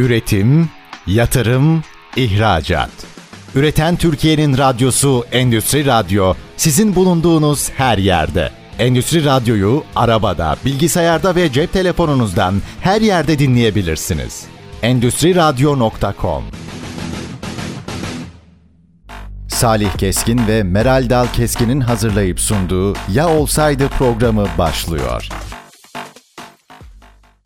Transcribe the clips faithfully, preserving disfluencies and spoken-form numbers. Üretim, yatırım, ihracat. Üreten Türkiye'nin radyosu Endüstri Radyo, sizin bulunduğunuz her yerde. Endüstri Radyo'yu arabada, bilgisayarda ve cep telefonunuzdan her yerde dinleyebilirsiniz. endüstri radyo nokta com. Salih Keskin ve Meral Dal Keskin'in hazırlayıp sunduğu Ya Olsaydı programı başlıyor.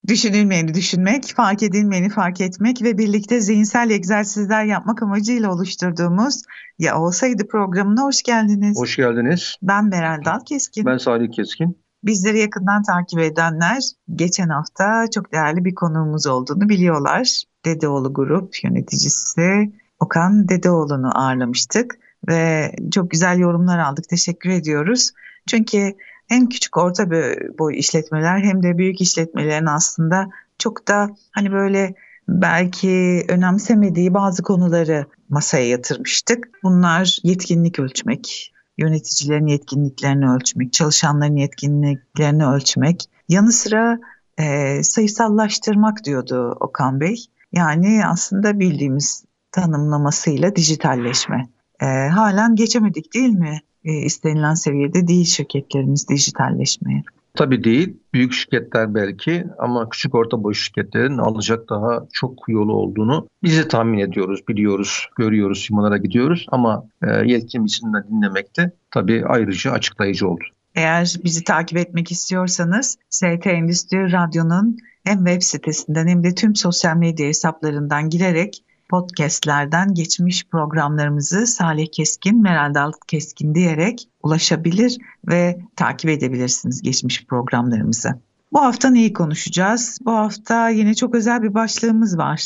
Düşünülmeyeni düşünmek, fark edilmeyeni fark etmek ve birlikte zihinsel egzersizler yapmak amacıyla oluşturduğumuz Ya Olsaydı programına hoş geldiniz. Hoş geldiniz. Ben Meral Dal Keskin. Ben Salih Keskin. Bizleri yakından takip edenler geçen hafta çok değerli bir konuğumuz olduğunu biliyorlar. Dedeoğlu Grup yöneticisi Okan Dedeoğlu'nu ağırlamıştık ve çok güzel yorumlar aldık. Teşekkür ediyoruz. Çünkü hem küçük orta boy işletmeler hem de büyük işletmelerin aslında çok da hani böyle belki önemsemediği bazı konuları masaya yatırmıştık. Bunlar yetkinlik ölçmek, yöneticilerin yetkinliklerini ölçmek, çalışanların yetkinliklerini ölçmek, yanı sıra e, sayısallaştırmak diyordu Okan Bey. Yani aslında bildiğimiz tanımlamasıyla dijitalleşme. E, halen geçemedik değil mi? İstenilen seviyede değil şirketlerimiz dijitalleşmeye. Tabii değil. Büyük şirketler belki ama küçük orta boy şirketlerin alacak daha çok yolu olduğunu biz de tahmin ediyoruz, biliyoruz, görüyoruz, yumalara gidiyoruz ama yetkin biçimden dinlemek de tabii ayrıca açıklayıcı oldu. Eğer bizi takip etmek istiyorsanız S T Endüstri Radyo'nun hem web sitesinden hem de tüm sosyal medya hesaplarından girerek podcastlerden geçmiş programlarımızı Salih Keskin, Meral Dal Keskin diyerek ulaşabilir ve takip edebilirsiniz geçmiş programlarımızı. Bu hafta neyi konuşacağız? Bu hafta yine çok özel bir başlığımız var.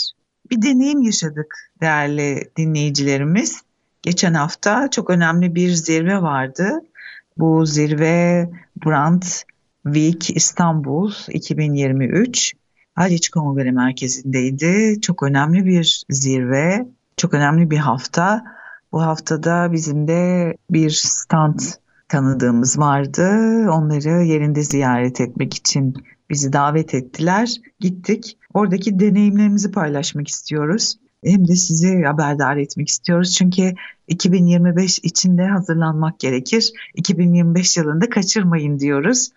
Bir deneyim yaşadık değerli dinleyicilerimiz. Geçen hafta çok önemli bir zirve vardı. Bu zirve Brand Week İstanbul iki bin yirmi üç. Haliç Kongre Merkezi'ndeydi. Çok önemli bir zirve, çok önemli bir hafta. Bu haftada bizim de bir stand tanıdığımız vardı. Onları yerinde ziyaret etmek için bizi davet ettiler. Gittik. Oradaki deneyimlerimizi paylaşmak istiyoruz. Hem de sizi haberdar etmek istiyoruz. Çünkü iki bin yirmi beş için de hazırlanmak gerekir. iki bin yirmi beş yılında kaçırmayın diyoruz.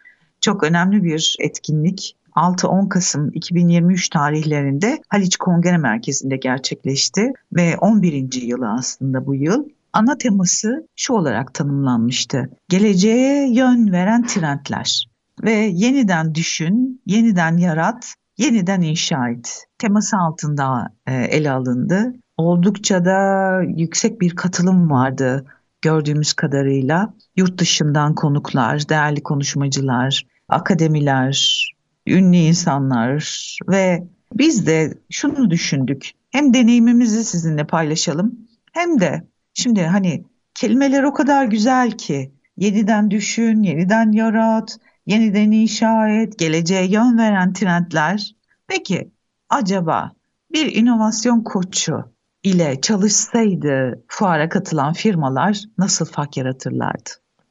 Çok önemli bir etkinlik. altı on Kasım iki bin yirmi üç tarihlerinde Haliç Kongre Merkezi'nde gerçekleşti ve on birinci yılı aslında bu yıl. Ana teması şu olarak tanımlanmıştı: geleceğe yön veren trendler ve yeniden düşün, yeniden yarat, yeniden inşa et teması altında ele alındı. Oldukça da yüksek bir katılım vardı gördüğümüz kadarıyla. Yurt dışından konuklar, değerli konuşmacılar, akademiler, ünlü insanlar ve biz de şunu düşündük. Hem deneyimimizi sizinle paylaşalım hem de şimdi hani kelimeler o kadar güzel ki yeniden düşün, yeniden yarat, yeniden inşa et, geleceğe yön veren trendler. Peki acaba bir inovasyon koçu ile çalışsaydı fuara katılan firmalar nasıl fark yaratırlardı?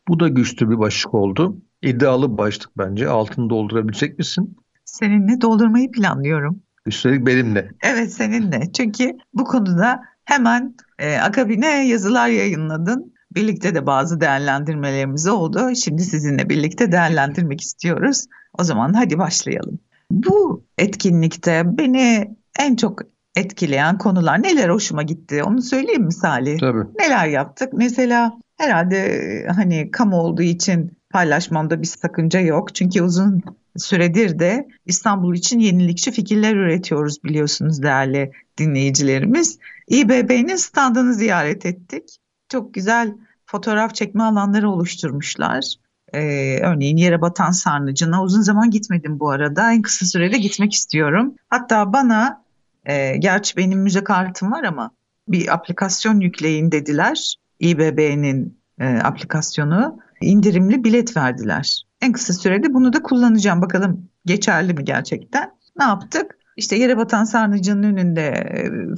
Bu da güçlü bir başlık oldu. İddialı başlık bence. Altını doldurabilecek misin? Seninle doldurmayı planlıyorum. Üstelik benimle. Evet, seninle. Çünkü bu konuda hemen e, akabine yazılar yayınladın. Birlikte de bazı değerlendirmelerimiz oldu. Şimdi sizinle birlikte değerlendirmek istiyoruz. O zaman hadi başlayalım. Bu etkinlikte beni en çok etkileyen konular neler, hoşuma gitti onu söyleyeyim mi Salih? Tabii. Neler yaptık? Mesela herhalde hani kamu olduğu için paylaşmamda bir sakınca yok. Çünkü uzun süredir de İstanbul için yenilikçi fikirler üretiyoruz biliyorsunuz değerli dinleyicilerimiz. İ B B'nin standını ziyaret ettik. Çok güzel fotoğraf çekme alanları oluşturmuşlar. Ee, örneğin Yerebatan Sarnıcı'na uzun zaman gitmedim bu arada. En kısa sürede gitmek istiyorum. Hatta bana, e, gerçi benim müze kartım var ama bir aplikasyon yükleyin dediler. İ B B'nin e, aplikasyonu. İndirimli bilet verdiler. En kısa sürede bunu da kullanacağım. Bakalım geçerli mi gerçekten? Ne yaptık? İşte Yerebatan Sarnıcı'nın önünde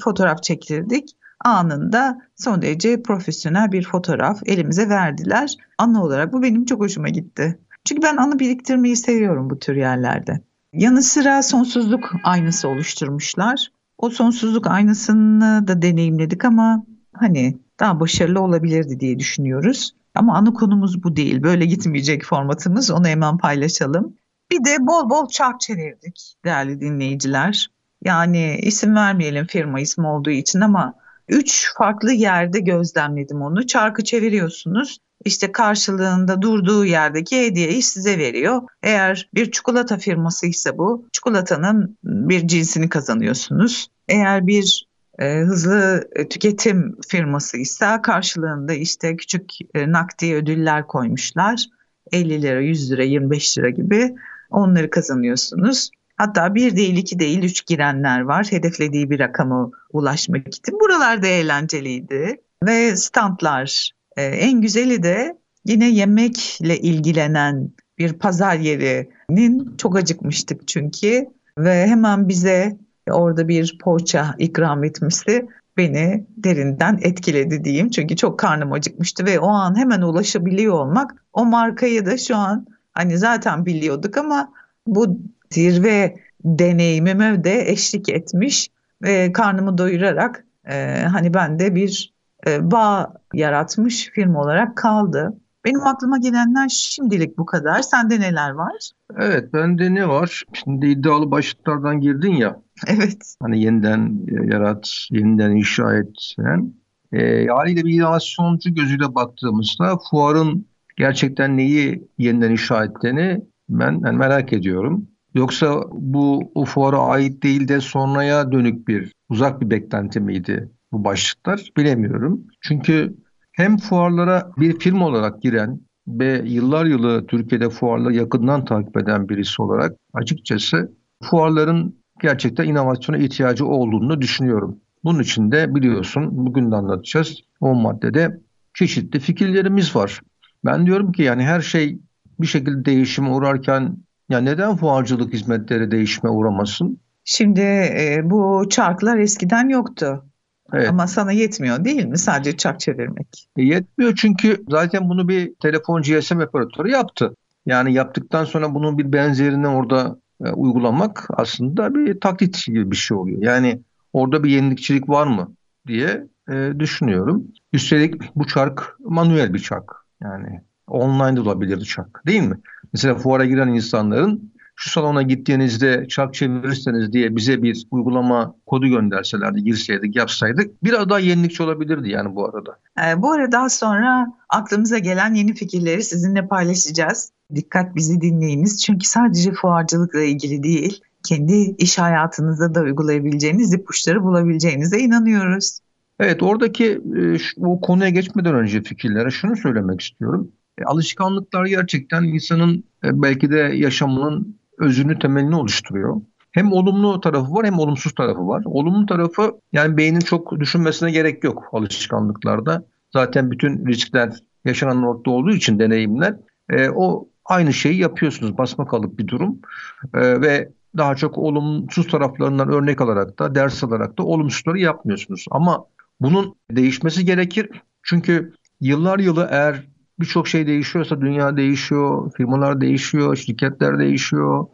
fotoğraf çektirdik. Anında son derece profesyonel bir fotoğraf elimize verdiler. Anı olarak bu benim çok hoşuma gitti. Çünkü ben anı biriktirmeyi seviyorum bu tür yerlerde. Yanı sıra sonsuzluk aynası oluşturmuşlar. O sonsuzluk aynasını da deneyimledik ama hani daha başarılı olabilirdi diye düşünüyoruz. Ama ana konumuz bu değil. Böyle gitmeyecek formatımız. Onu hemen paylaşalım. Bir de bol bol çark çevirdik değerli dinleyiciler. Yani isim vermeyelim firma ismi olduğu için ama üç farklı yerde gözlemledim onu. Çarkı çeviriyorsunuz. İşte karşılığında durduğu yerdeki hediyeyi size veriyor. Eğer bir çikolata firması ise bu, çikolatanın bir cinsini kazanıyorsunuz. Eğer bir e, hızlı tüketim firması ise karşılığında işte küçük e, nakdi ödüller koymuşlar. elli lira, yüz lira, yirmi beş lira gibi onları kazanıyorsunuz. Hatta bir değil, iki değil, üç girenler var. Hedeflediği bir rakama ulaşmak için. Buralarda eğlenceliydi ve standlar. Ee, en güzeli de yine yemekle ilgilenen bir pazar yerinin, çok acıkmıştık çünkü, ve hemen bize orada bir poğaça ikram etmişti. Beni derinden etkiledi diyeyim, çünkü çok karnım acıkmıştı ve o an hemen ulaşabiliyor olmak, o markayı da şu an hani zaten biliyorduk ama bu zirve deneyimime de eşlik etmiş ve karnımı doyurarak e, hani ben de bir bağ yaratmış firma olarak kaldı. Benim aklıma gelenler şimdilik bu kadar. Sende neler var? Evet, bende ne var? Şimdi iddialı başlıklardan girdin ya. Evet. Hani yeniden yarat, yeniden inşa et. E, haliyle bir inovasyoncu gözüyle baktığımızda fuarın gerçekten neyi yeniden inşa ettiğini ben yani merak ediyorum. Yoksa bu o fuara ait değil de sonraya dönük bir uzak bir beklenti miydi bu başlıklar? Bilemiyorum. Çünkü hem fuarlara bir firma olarak giren ve yıllar yılı Türkiye'de fuarları yakından takip eden birisi olarak açıkçası fuarların gerçekten inovasyona ihtiyacı olduğunu düşünüyorum. Bunun için de biliyorsun bugün de anlatacağız. O maddede çeşitli fikirlerimiz var. Ben diyorum ki yani her şey bir şekilde değişime uğrarken ya neden fuarcılık hizmetleri değişime uğramasın? Şimdi e, bu çarklar eskiden yoktu. Evet. Ama sana yetmiyor değil mi sadece çark çevirmek? E yetmiyor çünkü zaten bunu bir telefon G S M operatörü yaptı. Yani yaptıktan sonra bunun bir benzerini orada e, uygulamak aslında bir taklit gibi bir şey oluyor. Yani orada bir yenilikçilik var mı diye e, düşünüyorum. Üstelik bu çark manuel bir çark. Yani online de olabilirdi çark değil mi? Mesela fuara giren insanların şu salona gittiğinizde çark çevirirseniz diye bize bir uygulama kodu gönderselerdi, girseydik, yapsaydık biraz daha yenilikçi olabilirdi yani bu arada. E, bu arada daha sonra aklımıza gelen yeni fikirleri sizinle paylaşacağız. Dikkat bizi dinleyiniz çünkü sadece fuarcılıkla ilgili değil, kendi iş hayatınızda da uygulayabileceğiniz ipuçları bulabileceğinize inanıyoruz. Evet, oradaki e, şu, o konuya geçmeden önce fikirlere şunu söylemek istiyorum. E, alışkanlıklar gerçekten insanın e, belki de yaşamının özünü, temelini oluşturuyor. Hem olumlu tarafı var hem olumsuz tarafı var. Olumlu tarafı yani beynin çok düşünmesine gerek yok alışkanlıklarda. Zaten bütün riskler yaşanan ortada olduğu için deneyimler e, o aynı şeyi yapıyorsunuz, basma kalıp bir durum e, ve daha çok olumsuz taraflarından örnek alarak da ders alarak da olumsuzları yapmıyorsunuz. Ama bunun değişmesi gerekir çünkü yıllar yılı eğer birçok şey değişiyorsa dünya değişiyor, firmalar değişiyor, şirketler değişiyor,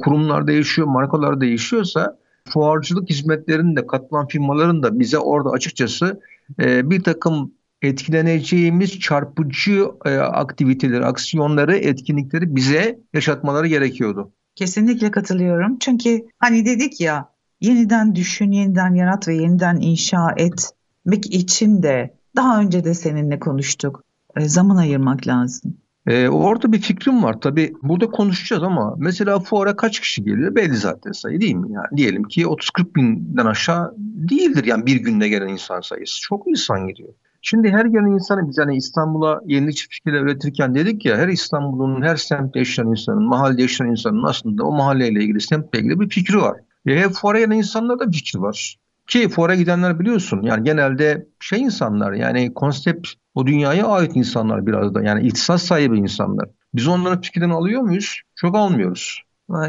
kurumlar değişiyor, markalar değişiyorsa fuarcılık hizmetlerinin de katılan firmaların da bize orada açıkçası bir takım etkileneceğimiz çarpıcı aktiviteleri, aksiyonları, etkinlikleri bize yaşatmaları gerekiyordu. Kesinlikle katılıyorum çünkü hani dedik ya yeniden düşün, yeniden yarat ve yeniden inşa etmek için de daha önce de seninle konuştuk. Zaman ayırmak lazım. Ee, orada bir fikrim var. Tabii burada konuşacağız ama mesela fuara kaç kişi geliyor belli zaten sayı değil mi? Yani diyelim ki otuz kırk binden aşağı değildir. Yani bir günde gelen insan sayısı. Çok insan gidiyor. Şimdi her gelen insanı biz hani İstanbul'a yenilikçi fikirler üretirken dedik ya her İstanbul'un, her semtte yaşayan insanın, mahallede yaşayan insanın aslında o mahalleyle ilgili, semtle ilgili bir fikri var. E, fuara gelen insanlarda da bir fikri var. Ki fuara gidenler biliyorsun yani genelde şey insanlar yani konsept o dünyaya ait insanlar biraz da yani ihtisas sahibi insanlar. Biz onların fikirlerini alıyor muyuz? Çok almıyoruz.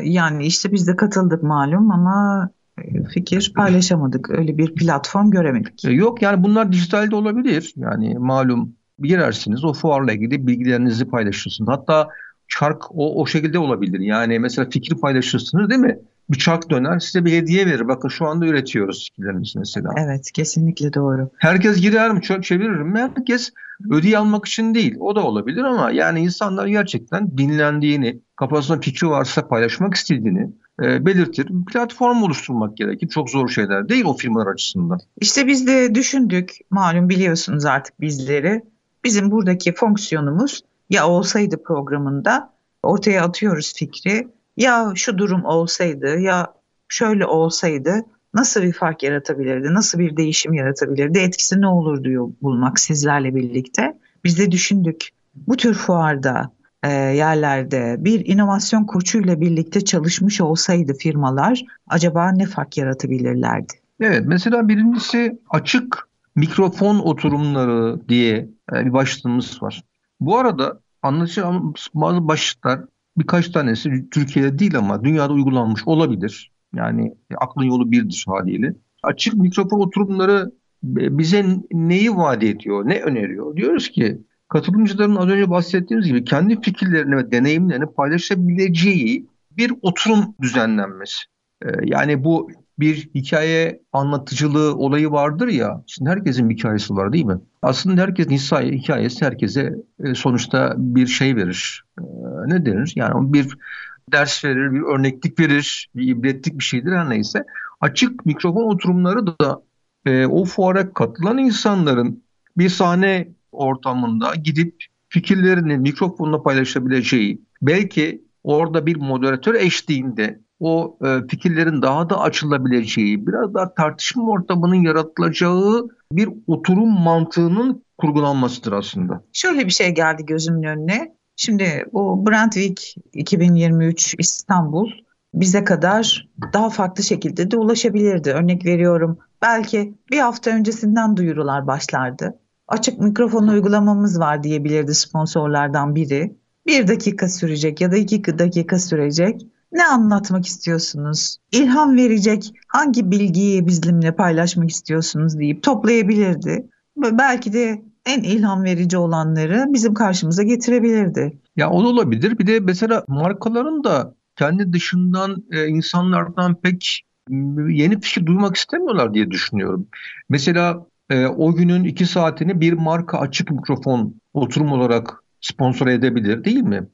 Yani işte biz de katıldık malum ama fikir paylaşamadık. Öyle bir platform göremedik. Yok yani bunlar dijitalde olabilir. Yani malum girersiniz o fuarla ilgili bilgilerinizi paylaşırsınız. Hatta çark o, o şekilde olabilir. Yani mesela fikri paylaşırsınız değil mi? bıçak döner, size bir hediye verir. Bakın şu anda üretiyoruz bitkilerimizi mesela. Evet, kesinlikle doğru. Herkes girer mi, çöp çevirir mi? Herkes ödeyi almak için değil. O da olabilir ama yani insanlar gerçekten dinlendiğini, kafasında fikri varsa paylaşmak istediğini belirtir. Platform oluşturmak gerekir. Çok zor şeyler değil o firmalar açısından. İşte biz de düşündük. Malum biliyorsunuz artık bizleri. Bizim buradaki fonksiyonumuz Ya Olsaydı programında ortaya atıyoruz fikri. Ya şu durum olsaydı, ya şöyle olsaydı nasıl bir fark yaratabilirdi, nasıl bir değişim yaratabilirdi, etkisi ne olur diyor bulmak sizlerle birlikte. Biz de düşündük. Bu tür fuarda, e, yerlerde bir inovasyon koçuyla birlikte çalışmış olsaydı firmalar acaba ne fark yaratabilirlerdi? Evet, mesela birincisi açık mikrofon oturumları diye bir başlığımız var. Bu arada anlaşılan bazı başlıklar, birkaç tanesi Türkiye'de değil ama dünyada uygulanmış olabilir. Yani aklın yolu birdir haliyle. Açık mikrofon oturumları bize neyi vaat ediyor, ne öneriyor? Diyoruz ki katılımcıların az önce bahsettiğimiz gibi kendi fikirlerini ve deneyimlerini paylaşabileceği bir oturum düzenlenmesi. Yani bu bir hikaye anlatıcılığı olayı vardır ya. Şimdi herkesin bir hikayesi var değil mi? Aslında herkesin hikayesi herkese sonuçta bir şey verir. Ne denir? Yani bir ders verir, bir örneklik verir, bir ibretlik bir şeydir her neyse. Açık mikrofon oturumları da o fuara katılan insanların bir sahne ortamında gidip fikirlerini mikrofonla paylaşabileceği, belki orada bir moderatör eşliğinde o fikirlerin daha da açılabileceği, biraz daha tartışma ortamının yaratılacağı bir oturum mantığının kurgulanmasıdır aslında. Şöyle bir şey geldi gözümün önüne. Şimdi bu Brand Week iki bin yirmi üç İstanbul bize kadar daha farklı şekilde de ulaşabilirdi. Örnek veriyorum, belki bir hafta öncesinden duyurular başlardı. Açık mikrofon uygulamamız var diyebilirdi sponsorlardan biri. Bir dakika sürecek ya da iki dakika sürecek. Ne anlatmak istiyorsunuz? İlham verecek hangi bilgiyi bizimle paylaşmak istiyorsunuz deyip toplayabilirdi. Belki de en ilham verici olanları bizim karşımıza getirebilirdi. Ya o da olabilir. Bir de mesela markaların da kendi dışından insanlardan pek yeni fikir duymak istemiyorlar diye düşünüyorum. Mesela o günün iki saatini bir marka açık mikrofon oturum olarak sponsor edebilir değil mi?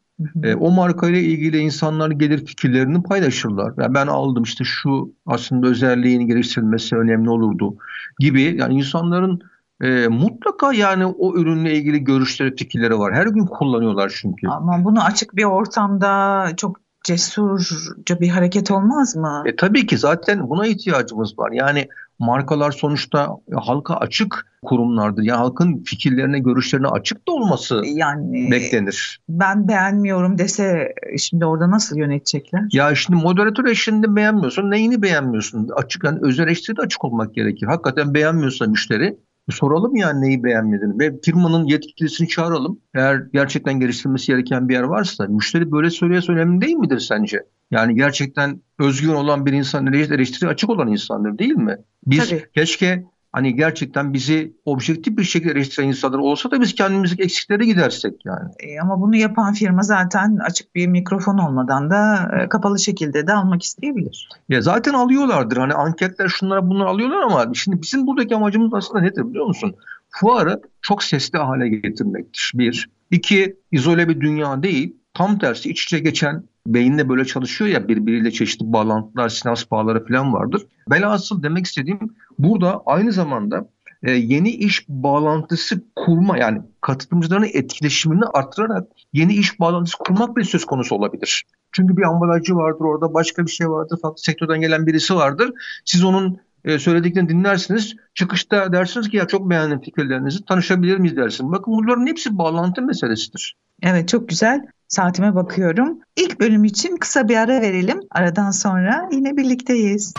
E, o markayla ilgili insanlar gelir fikirlerini paylaşırlar. Yani ben aldım işte şu aslında özelliğin geliştirilmesi önemli olurdu gibi. Yani insanların e, mutlaka yani o ürünle ilgili görüşleri, fikirleri var. Her gün kullanıyorlar çünkü. Ama bunu açık bir ortamda çok cesurca bir hareket olmaz mı? E, tabii ki zaten buna ihtiyacımız var. Yani markalar sonuçta halka açık kurumlardır. Yani halkın fikirlerine, görüşlerine açık da olması yani beklenir. Ben beğenmiyorum dese şimdi orada nasıl yönetecekler? Ya şimdi moderatör eşliğinde beğenmiyorsun. Neyini beğenmiyorsun? Açık, yani özel eşliği de açık olmak gerekir. Hakikaten beğenmiyorsa müşteri soralım yani neyi beğenmediğini. Ve firmanın yetkilisini çağıralım. Eğer gerçekten geliştirilmesi gereken bir yer varsa müşteri böyle söyleyesi önemli değil midir sence? Yani gerçekten özgün olan bir insan, eleştiri açık olan insandır değil mi? Biz Tabii. keşke hani gerçekten bizi objektif bir şekilde eleştiren insanlar olsa da biz kendimizdeki eksikleri gidersek yani. E ama bunu yapan firma zaten açık bir mikrofon olmadan da kapalı şekilde de almak isteyebilir. Ya zaten alıyorlardır. Hani anketler şunlara bunları alıyorlar ama şimdi bizim buradaki amacımız aslında nedir biliyor musun? Fuarı çok sesli hale getirmektir. Bir. İki, izole bir dünya değil. Tam tersi iç içe geçen, beyinle böyle çalışıyor ya, birbiriyle çeşitli bağlantılar, sinans bağları falan vardır. Velhasıl demek istediğim burada aynı zamanda e, yeni iş bağlantısı kurma, yani katılımcıların etkileşimini artırarak yeni iş bağlantısı kurmak bile söz konusu olabilir. Çünkü bir ambalajcı vardır orada, başka bir şey vardır, farklı sektörden gelen birisi vardır. Siz onun e, söylediklerini dinlersiniz. Çıkışta dersiniz ki ya çok beğendim fikirlerinizi, tanışabilir miyiz dersiniz. Bakın bunların hepsi bağlantı meselesidir. Evet, çok güzel. Saatime bakıyorum. İlk bölüm için kısa bir ara verelim. Aradan sonra yine birlikteyiz.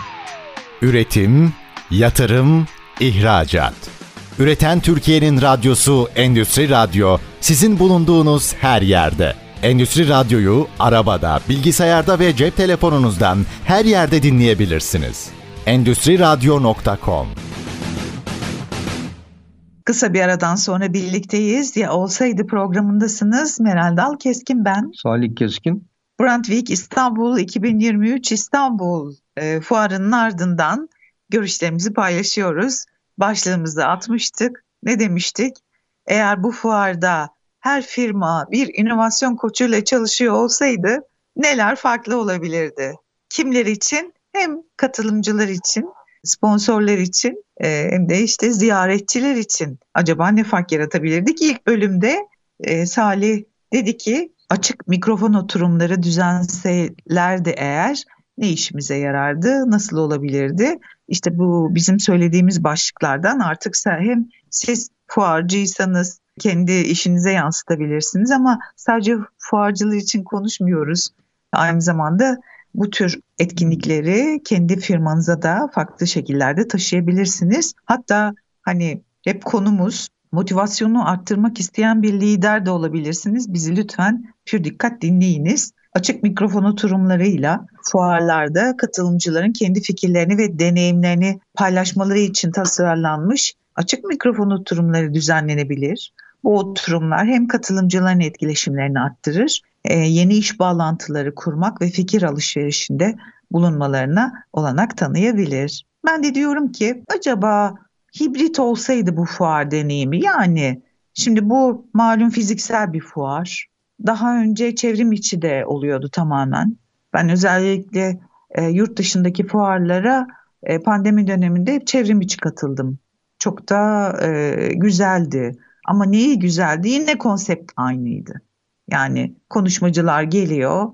Üretim, yatırım, ihracat. Üreten Türkiye'nin radyosu Endüstri Radyo sizin bulunduğunuz her yerde. Endüstri Radyo'yu arabada, bilgisayarda ve cep telefonunuzdan her yerde dinleyebilirsiniz. endüstri radyo nokta com. Kısa bir aradan sonra birlikteyiz. Ya Olsaydı programındasınız. Meral Dal Keskin ben. Salih Keskin. Brand Week İstanbul iki bin yirmi üç İstanbul e, fuarının ardından görüşlerimizi paylaşıyoruz. Başlığımızda atmıştık. Ne demiştik? Eğer bu fuarda her firma bir inovasyon koçuyla çalışıyor olsaydı neler farklı olabilirdi? Kimler için? Hem katılımcılar için, sponsorlar için hem de işte ziyaretçiler için acaba ne fark yaratabilirdik? İlk bölümde e, Salih dedi ki açık mikrofon oturumları düzenselerdi eğer ne işimize yarardı, nasıl olabilirdi? İşte bu bizim söylediğimiz başlıklardan artık hem siz fuarcıysanız kendi işinize yansıtabilirsiniz ama sadece fuarcılığı için konuşmuyoruz. Aynı zamanda bu tür etkinlikleri kendi firmanıza da farklı şekillerde taşıyabilirsiniz. Hatta hani hep konumuz motivasyonu arttırmak isteyen bir lider de olabilirsiniz. Bizi lütfen pür dikkat dinleyiniz. Açık mikrofon oturumlarıyla fuarlarda katılımcıların kendi fikirlerini ve deneyimlerini paylaşmaları için tasarlanmış açık mikrofon oturumları düzenlenebilir. Bu oturumlar hem katılımcıların etkileşimlerini arttırır, yeni iş bağlantıları kurmak ve fikir alışverişinde bulunmalarına olanak tanıyabilir. Ben de diyorum ki acaba hibrit olsaydı bu fuar deneyimi, yani şimdi bu malum fiziksel bir fuar. Daha önce çevrim içi de oluyordu tamamen. Ben özellikle e, yurt dışındaki fuarlara e, pandemi döneminde hep çevrim içi katıldım. Çok da e, güzeldi. Ama neyi güzeldi? Yine konsept aynıydı. Yani konuşmacılar geliyor,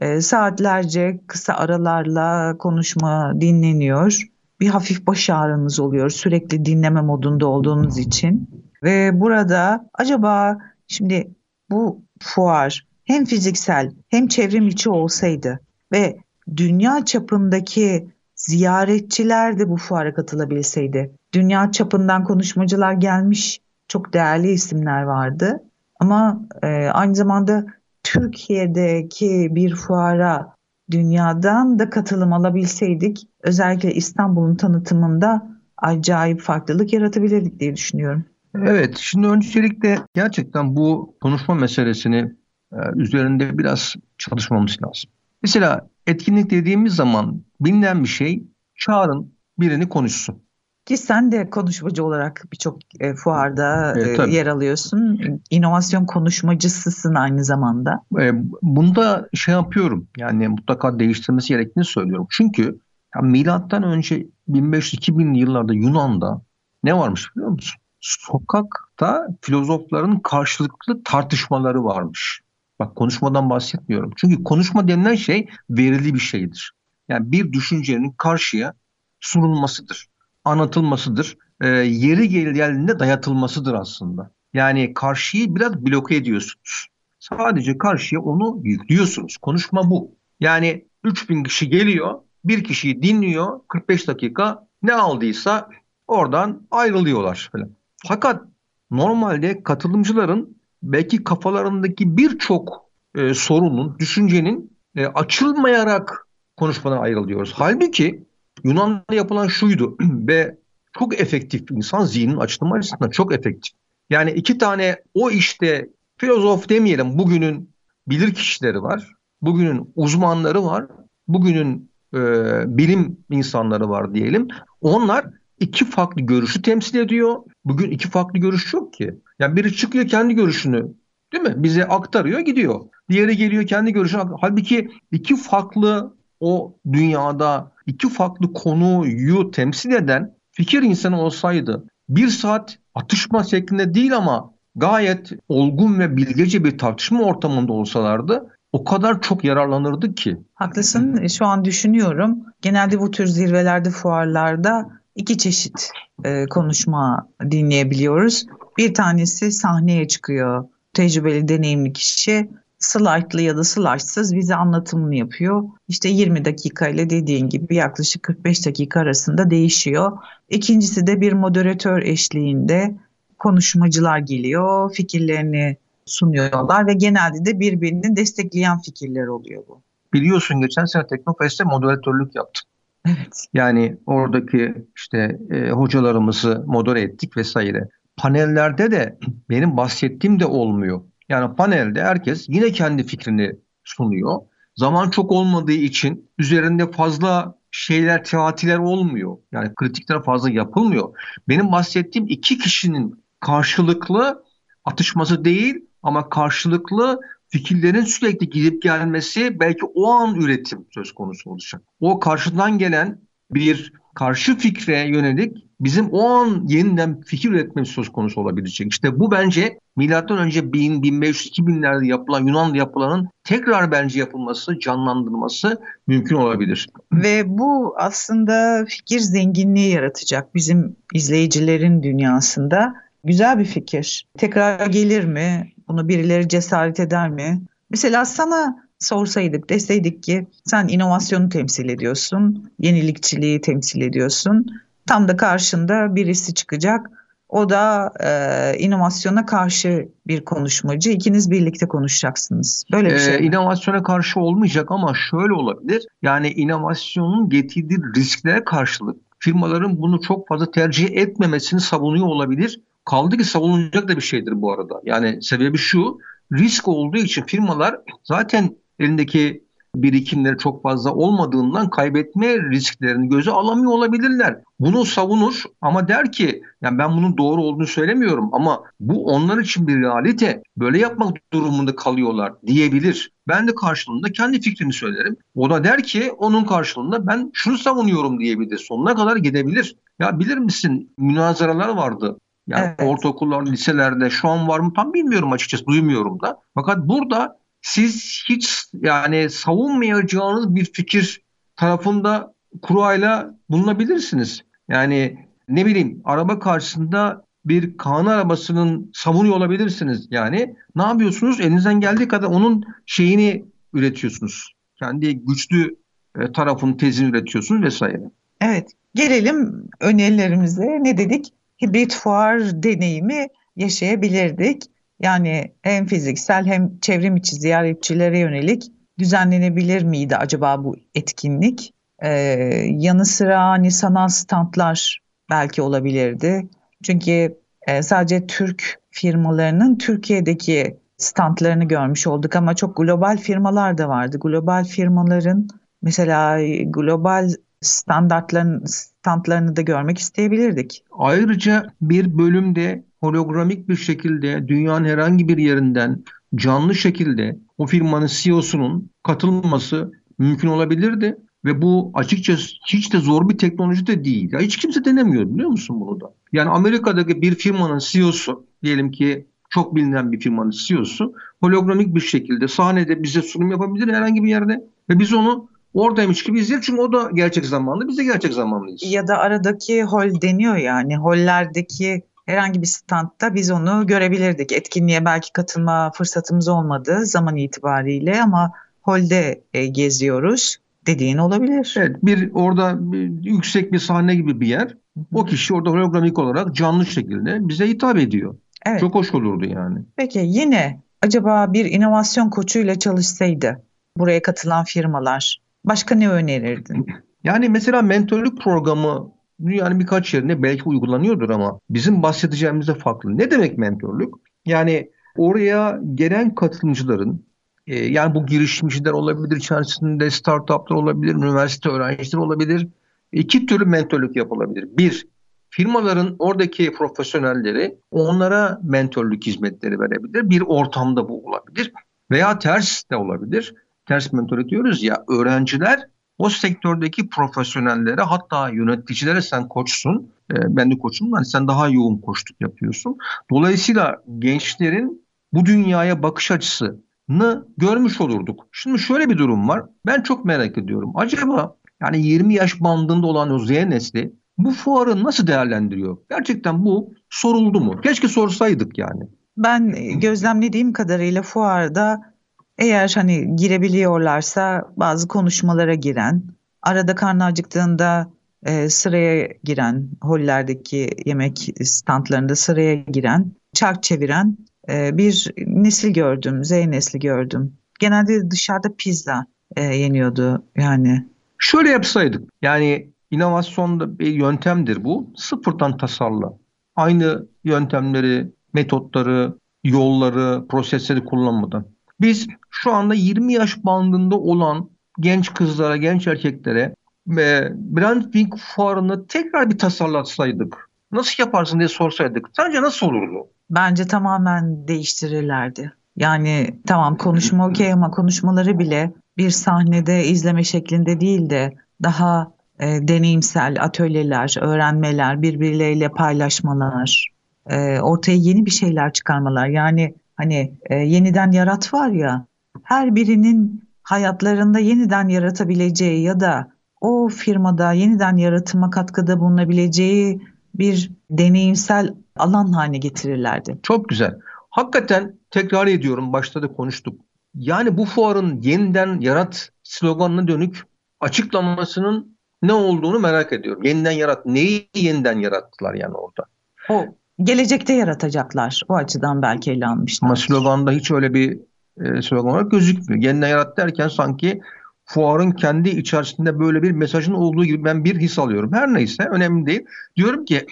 e, saatlerce kısa aralarla konuşma dinleniyor. Bir hafif baş ağrınız oluyor sürekli dinleme modunda olduğunuz için. Ve burada acaba şimdi bu fuar hem fiziksel hem çevrim içi olsaydı ve dünya çapındaki ziyaretçiler de bu fuara katılabilseydi. Dünya çapından konuşmacılar gelmiş, çok değerli isimler vardı. Ama e, aynı zamanda Türkiye'deki bir fuara dünyadan da katılım alabilseydik, özellikle İstanbul'un tanıtımında acayip farklılık yaratabilirdik diye düşünüyorum. Evet, şimdi öncelikle gerçekten bu konuşma meselesini e, üzerinde biraz çalışmamız lazım. Mesela etkinlik dediğimiz zaman bilinen bir şey, çağırın birini konuşsun. Ki sen de konuşmacı olarak birçok e, fuarda e, yer alıyorsun. İnovasyon konuşmacısısın aynı zamanda. E, bunda şey yapıyorum, yani mutlaka değiştirmesi gerektiğini söylüyorum. Çünkü milattan önce bin beş yüz iki bin yıllarda Yunan'da ne varmış biliyor musun? Sokakta filozofların karşılıklı tartışmaları varmış. Bak, konuşmadan bahsetmiyorum. Çünkü konuşma denilen şey verili bir şeydir. Yani bir düşüncenin karşıya sunulmasıdır, anlatılmasıdır, e, yeri geldiğinde dayatılmasıdır aslında. Yani karşıyı biraz bloke ediyorsunuz. Sadece karşıya onu yüklüyorsunuz. Konuşma bu. Yani üç bin kişi geliyor, bir kişiyi dinliyor, kırk beş dakika ne aldıysa oradan ayrılıyorlar falan. Fakat normalde katılımcıların belki kafalarındaki birçok e, sorunun, düşüncenin e, açılmayarak konuşmadan ayrılıyoruz. Halbuki Yunan'da yapılan şuydu ve çok efektif, insan zihninin açılma açısından çok efektif. Yani iki tane o işte filozof demeyelim, bugünün bilirkişileri var, bugünün uzmanları var, bugünün e, bilim insanları var diyelim. Onlar iki farklı görüşü temsil ediyor. Bugün iki farklı görüş yok ki. Yani biri çıkıyor kendi görüşünü, değil mi, bize aktarıyor gidiyor. Diğeri geliyor kendi görüşünü aktarıyor. Halbuki iki farklı o dünyada iki farklı konuyu temsil eden fikir insanı olsaydı bir saat atışma şeklinde değil ama gayet olgun ve bilgece bir tartışma ortamında olsalardı o kadar çok yararlanırdı ki. Haklısın. Şu an düşünüyorum. Genelde bu tür zirvelerde, fuarlarda iki çeşit e, konuşma dinleyebiliyoruz. Bir tanesi sahneye çıkıyor. Tecrübeli, deneyimli kişi slaytlı ya da slaytsız bize anlatımını yapıyor. İşte yirmi dakika ile dediğin gibi yaklaşık kırk beş dakika arasında değişiyor. İkincisi de bir moderatör eşliğinde konuşmacılar geliyor, fikirlerini sunuyorlar ve genelde de birbirini destekleyen fikirler oluyor bu. Biliyorsun geçen sene Teknofest'te moderatörlük yaptım. Evet. Yani oradaki işte e, hocalarımızı modere ettik vesaire. Panellerde de benim bahsettiğim de olmuyor. Yani panelde herkes yine kendi fikrini sunuyor. zaman çok olmadığı için üzerinde fazla şeyler, teatiler olmuyor. Yani kritikler fazla yapılmıyor. Benim bahsettiğim iki kişinin karşılıklı atışması değil ama karşılıklı fikirlerin sürekli gidip gelmesi, belki o an üretim söz konusu olacak. O karşıdan gelen bir karşı fikre yönelik bizim o an yeniden fikir üretmemiz söz konusu olabilecek. İşte bu bence milattan önce bin, bin beş yüz, iki binlerde yapılan, Yunan'da yapılanın tekrar bence yapılması, canlandırılması mümkün olabilir. Ve bu aslında fikir zenginliği yaratacak bizim izleyicilerin dünyasında. Güzel bir fikir. Tekrar gelir mi? Bunu birileri cesaret eder mi? Mesela sana sorsaydık, deseydik ki sen inovasyonu temsil ediyorsun, yenilikçiliği temsil ediyorsun. Tam da karşında birisi çıkacak. O da e, inovasyona karşı bir konuşmacı. İkiniz birlikte konuşacaksınız. Böyle bir şey. Ee, inovasyona karşı olmayacak ama şöyle olabilir. Yani inovasyonun getirdiği risklere karşılık firmaların bunu çok fazla tercih etmemesini savunuyor olabilir. Kaldı ki savunulacak da bir şeydir bu arada. Yani sebebi şu, risk olduğu için firmalar zaten elindeki birikimleri çok fazla olmadığından kaybetme risklerini göze alamıyor olabilirler. Bunu savunur ama der ki, yani ben bunun doğru olduğunu söylemiyorum ama bu onlar için bir realite. Böyle yapmak durumunda kalıyorlar diyebilir. Ben de karşılığında kendi fikrini söylerim. O da der ki onun karşılığında ben şunu savunuyorum diyebilir. Sonuna kadar gidebilir. Ya bilir misin, münazaralar vardı. Yani evet. Ortaokullar, liselerde şu an var mı tam bilmiyorum açıkçası, duymuyorum da. Fakat burada siz hiç yani savunmayacağınız bir fikir tarafında kurayla bulunabilirsiniz. Yani ne bileyim, araba karşısında bir Kaan arabasının savunuyor olabilirsiniz. Yani ne yapıyorsunuz? Elinizden geldiği kadar onun şeyini üretiyorsunuz. Kendi güçlü tarafın tezini üretiyorsunuz vesaire. Evet, gelelim önerilerimize. Ne dedik? Hibrit fuar deneyimi yaşayabilirdik. Yani hem fiziksel hem çevrim içi ziyaretçilere yönelik düzenlenebilir miydi acaba bu etkinlik? Ee, yanı sıra hani sanal standlar belki olabilirdi. Çünkü e, sadece Türk firmalarının Türkiye'deki standlarını görmüş olduk ama çok global firmalar da vardı. Global firmaların mesela global standartların standlarını da görmek isteyebilirdik. Ayrıca bir bölümde hologramik bir şekilde dünyanın herhangi bir yerinden canlı şekilde o firmanın C E O'sunun katılması mümkün olabilirdi. Ve bu açıkçası hiç de zor bir teknoloji de değil. Ya hiç kimse denemiyor, biliyor musun bunu da? Yani Amerika'daki bir firmanın C E O'su, diyelim ki çok bilinen bir firmanın C E O'su hologramik bir şekilde sahnede bize sunum yapabilir herhangi bir yerde. Ve biz onu oradaymış gibi izler, çünkü o da gerçek zamanlı, biz de gerçek zamanlıyız. Ya da aradaki hol deniyor yani. Hollerdeki herhangi bir standta biz onu görebilirdik. Etkinliğe belki katılma fırsatımız olmadı zaman itibariyle ama holde geziyoruz dediğin olabilir. Evet, bir orada bir, yüksek bir sahne gibi bir yer. O kişi orada hologramik olarak canlı şekilde bize hitap ediyor. Evet. Çok hoş olurdu yani. Peki yine acaba bir inovasyon koçuyla çalışsaydı buraya katılan firmalar, başka ne önerirdin? Yani mesela mentörlük programı dünyanın birkaç yerinde belki uygulanıyordur ama bizim bahsedeceğimiz de farklı. Ne demek mentörlük? Yani oraya gelen katılımcıların, e, yani bu girişimciler olabilir, içerisinde startuplar olabilir, üniversite öğrencileri olabilir. İki türlü mentörlük yapılabilir. Bir, firmaların oradaki profesyonelleri onlara mentörlük hizmetleri verebilir. Bir ortamda bu olabilir veya ters de olabilir. Ters mentörlük diyoruz ya, öğrenciler o sektördeki profesyonellere, hatta yöneticilere sen koçsun, e, ben de koçum, yani sen daha yoğun koçluk yapıyorsun. Dolayısıyla gençlerin bu dünyaya bakış açısını görmüş olurduk. Şimdi şöyle bir durum var, ben çok merak ediyorum. Acaba yani yirmi yaş bandında olan o Z nesli bu fuarı nasıl değerlendiriyor? Gerçekten bu soruldu mu? Keşke sorsaydık yani. Ben gözlemlediğim kadarıyla fuarda, eğer hani girebiliyorlarsa bazı konuşmalara giren, arada karnı acıktığında e, sıraya giren, hollerdeki yemek standlarında sıraya giren, çark çeviren e, bir nesil gördüm, Z nesli gördüm. Genelde dışarıda pizza e, yeniyordu yani. Şöyle yapsaydık, yani inovasyonda bir yöntemdir bu, sıfırdan tasarla. Aynı yöntemleri, metotları, yolları, prosesleri kullanmadan. Biz şu anda yirmi yaş bandında olan genç kızlara, genç erkeklere Brand Week fuarını tekrar bir tasarlatsaydık, nasıl yaparsın diye sorsaydık, sence nasıl olurdu? Bence tamamen değiştirirlerdi. Yani tamam konuşma okey ama konuşmaları bile bir sahnede izleme şeklinde değil de daha e, deneyimsel atölyeler, öğrenmeler, birbirleriyle paylaşmalar, e, ortaya yeni bir şeyler çıkarmalar. Yani hani e, yeniden yarat var ya, her birinin hayatlarında yeniden yaratabileceği ya da o firmada yeniden yaratıma katkıda bulunabileceği bir deneyimsel alan haline getirirlerdi. Çok güzel. Hakikaten tekrar ediyorum, başta da konuştuk. Yani bu fuarın yeniden yarat sloganına dönük açıklamasının ne olduğunu merak ediyorum. Yeniden yarat, neyi yeniden yarattılar yani orada? O gelecekte yaratacaklar. O açıdan belki ele almışlar. Ama sloganda hiç öyle bir e, slogan olarak gözükmüyor. Yeniden yarat derken sanki fuarın kendi içerisinde böyle bir mesajın olduğu gibi ben bir his alıyorum. Her neyse, önemli değil. Diyorum ki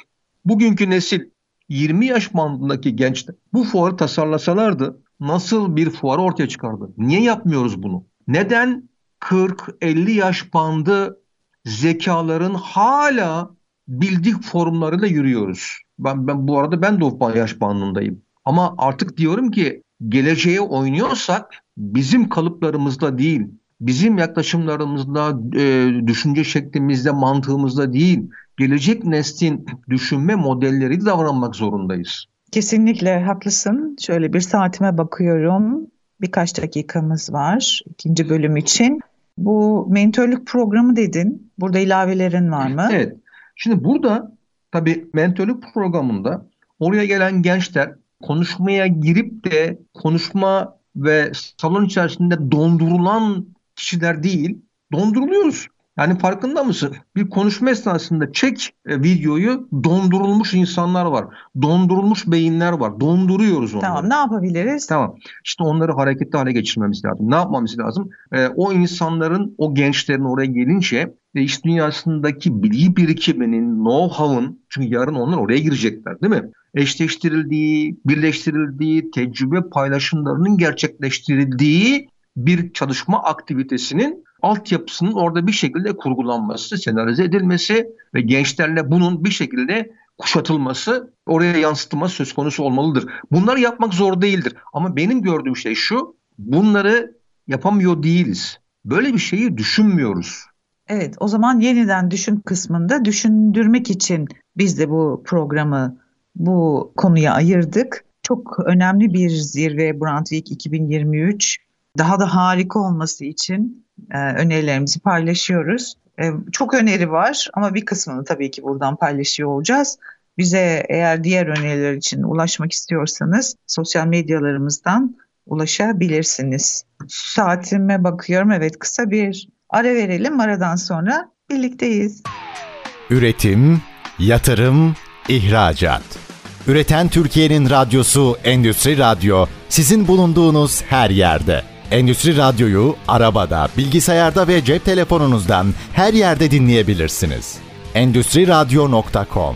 bugünkü nesil, yirmi yaş bandındaki gençler bu fuarı tasarlasalardı nasıl bir fuarı ortaya çıkardı? Niye yapmıyoruz bunu? Neden kırk elli yaş bandı zekaların hala bildik formlarıyla yürüyoruz? Ben, ben bu arada ben de o yaş bandındayım. Ama artık diyorum ki geleceğe oynuyorsak bizim kalıplarımızla değil, bizim yaklaşımlarımızla, e, düşünce şeklimizle, mantığımızla değil, gelecek neslin düşünme modelleri davranmak zorundayız. Kesinlikle haklısın. Şöyle bir saatime bakıyorum. Birkaç dakikamız var ikinci bölüm için. Bu mentörlük programı dedin. Burada ilavelerin var mı? Evet. Şimdi burada tabii mentörlük programında oraya gelen gençler konuşmaya girip de konuşma ve salon içerisinde dondurulan kişiler değil, donduruluyoruz. Yani farkında mısın? Bir konuşma esnasında çek e, videoyu, dondurulmuş insanlar var. Dondurulmuş beyinler var. Donduruyoruz onları. Tamam, ne yapabiliriz? Tamam. İşte onları hareketli hale geçirmemiz lazım. Ne yapmamız lazım? E, o insanların, o gençlerin oraya gelince e, iş dünyasındaki bilgi birikiminin, know-how'ın, çünkü yarın onlar oraya girecekler değil mi? Eşleştirildiği, birleştirildiği, tecrübe paylaşımlarının gerçekleştirildiği bir çalışma aktivitesinin altyapısının orada bir şekilde kurgulanması, senarize edilmesi ve gençlerle bunun bir şekilde kuşatılması, oraya yansıtılması söz konusu olmalıdır. Bunları yapmak zor değildir. Ama benim gördüğüm şey şu, bunları yapamıyor değiliz. Böyle bir şeyi düşünmüyoruz. Evet, o zaman yeniden düşün kısmında düşündürmek için biz de bu programı bu konuya ayırdık. Çok önemli bir zirve Brand Week iki bin yirmi üç. Daha da harika olması için e, önerilerimizi paylaşıyoruz. E, çok öneri var ama bir kısmını tabii ki buradan paylaşıyor olacağız. Bize eğer diğer öneriler için ulaşmak istiyorsanız sosyal medyalarımızdan ulaşabilirsiniz. Saatime bakıyorum. Evet, kısa bir ara verelim. Aradan sonra birlikteyiz. Üretim, yatırım, ihracat. Üreten Türkiye'nin radyosu Endüstri Radyo. Sizin bulunduğunuz her yerde. Endüstri Radyo'yu arabada, bilgisayarda ve cep telefonunuzdan her yerde dinleyebilirsiniz. endüstri radyo nokta com.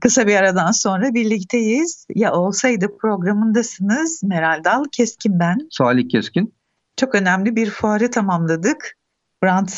Kısa bir aradan sonra birlikteyiz. Ya Olsaydı programındasınız. Meral Dal Keskin ben. Salih Keskin. Çok önemli bir fuarı tamamladık. Brand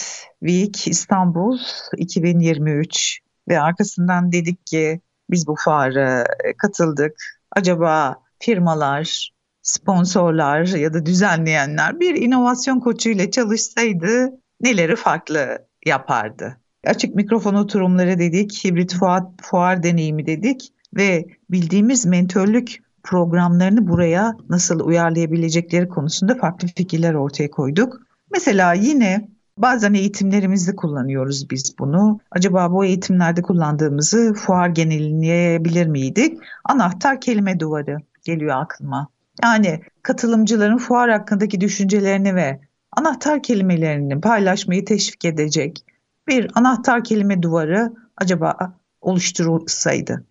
Week İstanbul iki bin yirmi üç ve arkasından dedik ki biz bu fuara katıldık. Acaba firmalar, sponsorlar ya da düzenleyenler bir inovasyon koçuyla çalışsaydı neleri farklı yapardı? Açık mikrofon oturumları dedik, hibrit fuar, fuar deneyimi dedik ve bildiğimiz mentörlük programlarını buraya nasıl uyarlayabilecekleri konusunda farklı fikirler ortaya koyduk. Mesela yine bazen eğitimlerimizde kullanıyoruz biz bunu. Acaba bu eğitimlerde kullandığımızı fuar genelleyebilir miydik? Anahtar kelime duvarı geliyor aklıma. Yani katılımcıların fuar hakkındaki düşüncelerini ve anahtar kelimelerini paylaşmayı teşvik edecek bir anahtar kelime duvarı acaba oluşturulsaydı.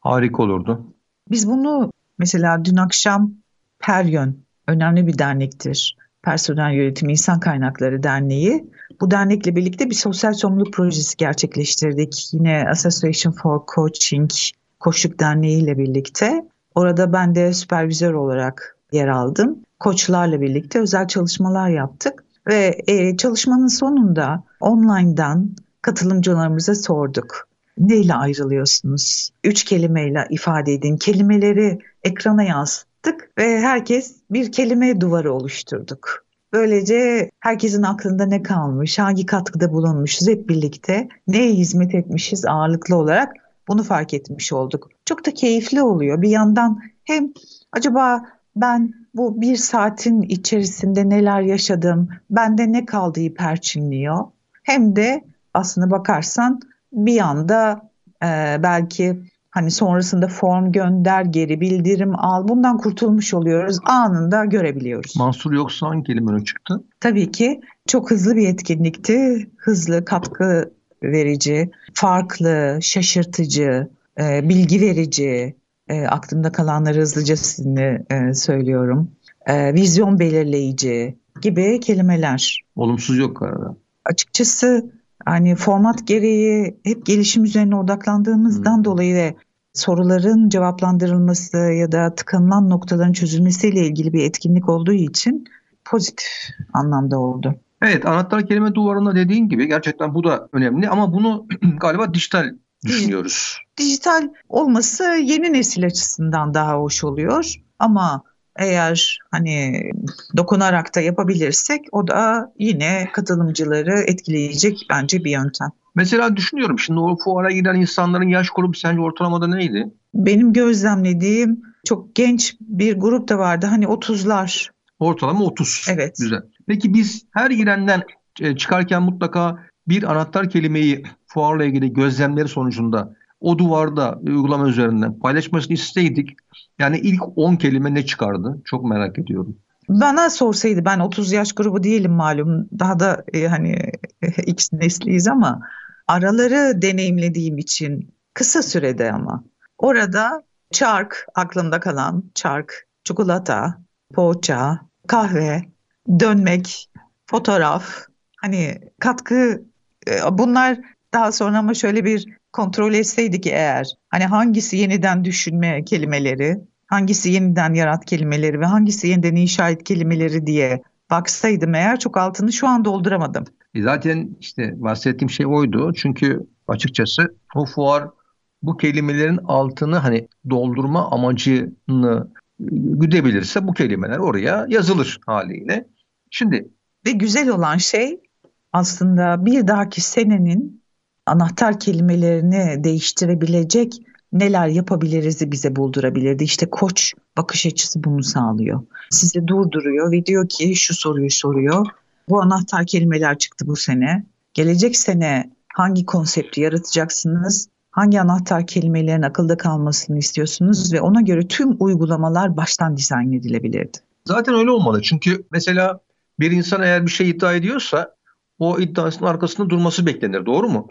Harika olurdu. Biz bunu mesela dün akşam PERYON, önemli bir dernektir. Personel Yönetimi İnsan Kaynakları Derneği. Bu dernekle birlikte bir sosyal sorumluluk projesi gerçekleştirdik. Yine Association for Coaching, Koçluk Derneği ile birlikte. Orada ben de süpervizör olarak yer aldım. Koçlarla birlikte özel çalışmalar yaptık ve e, çalışmanın sonunda online'dan katılımcılarımıza sorduk. Neyle ayrılıyorsunuz? Üç kelimeyle ifade edin. Kelimeleri ekrana yansıttık ve herkes bir kelime duvarı oluşturduk. Böylece herkesin aklında ne kalmış, hangi katkıda bulunmuşuz hep birlikte, neye hizmet etmişiz ağırlıklı olarak bunu fark etmiş olduk. Çok da keyifli oluyor. Bir yandan hem acaba ben bu bir saatin içerisinde neler yaşadım, bende ne kaldığı perçinliyor. Hem de aslına bakarsan bir anda e, belki hani sonrasında form gönder, geri bildirim al, bundan kurtulmuş oluyoruz, anında görebiliyoruz. Mansur Yoksa hangi kelime çıktı? Tabii ki çok hızlı bir etkinlikti. Hızlı, katkı verici, farklı, şaşırtıcı, e, bilgi verici. E, aklımda kalanları hızlıca sizinle e, söylüyorum. E, vizyon belirleyici gibi kelimeler. Olumsuz yok galiba. Açıkçası hani format gereği hep gelişim üzerine odaklandığımızdan hmm. dolayı ve soruların cevaplandırılması ya da tıkanılan noktaların çözülmesiyle ilgili bir etkinlik olduğu için pozitif anlamda oldu. Evet, anahtar kelime duvarında dediğin gibi gerçekten bu da önemli ama bunu galiba dijital düşünüyoruz. Dijital olması yeni nesil açısından daha hoş oluyor ama eğer hani dokunarak da yapabilirsek o da yine katılımcıları etkileyecek bence bir yöntem. Mesela düşünüyorum şimdi o fuara giden insanların yaş grubu sence ortalamada neydi? Benim gözlemlediğim çok genç bir grup da vardı, hani otuzlar. Ortalama otuz. Evet. Güzel. Peki biz her girenden çıkarken mutlaka bir anahtar kelimeyi fuarla ilgili gözlemleri sonucunda o duvarda uygulama üzerinden paylaşmasını isteydik. Yani ilk on kelime ne çıkardı? Çok merak ediyorum. Bana sorsaydı, ben otuz yaş grubu değilim malum. Daha da e, hani X nesliyiz ama araları deneyimlediğim için kısa sürede ama orada çark, aklımda kalan çark, çikolata, poğaça, kahve, dönmek, fotoğraf, hani katkı e, bunlar daha sonra ama şöyle bir kontrol etseydik eğer hani hangisi yeniden düşünme kelimeleri, hangisi yeniden yarat kelimeleri ve hangisi yeniden inşa et kelimeleri diye baksaydım eğer çok altını şu an dolduramadım. Zaten işte bahsettiğim şey oydu. Çünkü açıkçası bu fuar bu kelimelerin altını hani doldurma amacını güdebilirse bu kelimeler oraya yazılır haliyle. Şimdi ve güzel olan şey aslında bir dahaki senenin anahtar kelimelerini değiştirebilecek neler yapabiliriz bize buldurabilirdi. İşte koç bakış açısı bunu sağlıyor. Sizi durduruyor ve diyor ki şu soruyu soruyor. Bu anahtar kelimeler çıktı bu sene. Gelecek sene hangi konsepti yaratacaksınız? Hangi anahtar kelimelerin akılda kalmasını istiyorsunuz? Ve ona göre tüm uygulamalar baştan dizayn edilebilirdi. Zaten öyle olmalı. Çünkü mesela bir insan eğer bir şey iddia ediyorsa o iddiasının arkasında durması beklenir. Doğru mu?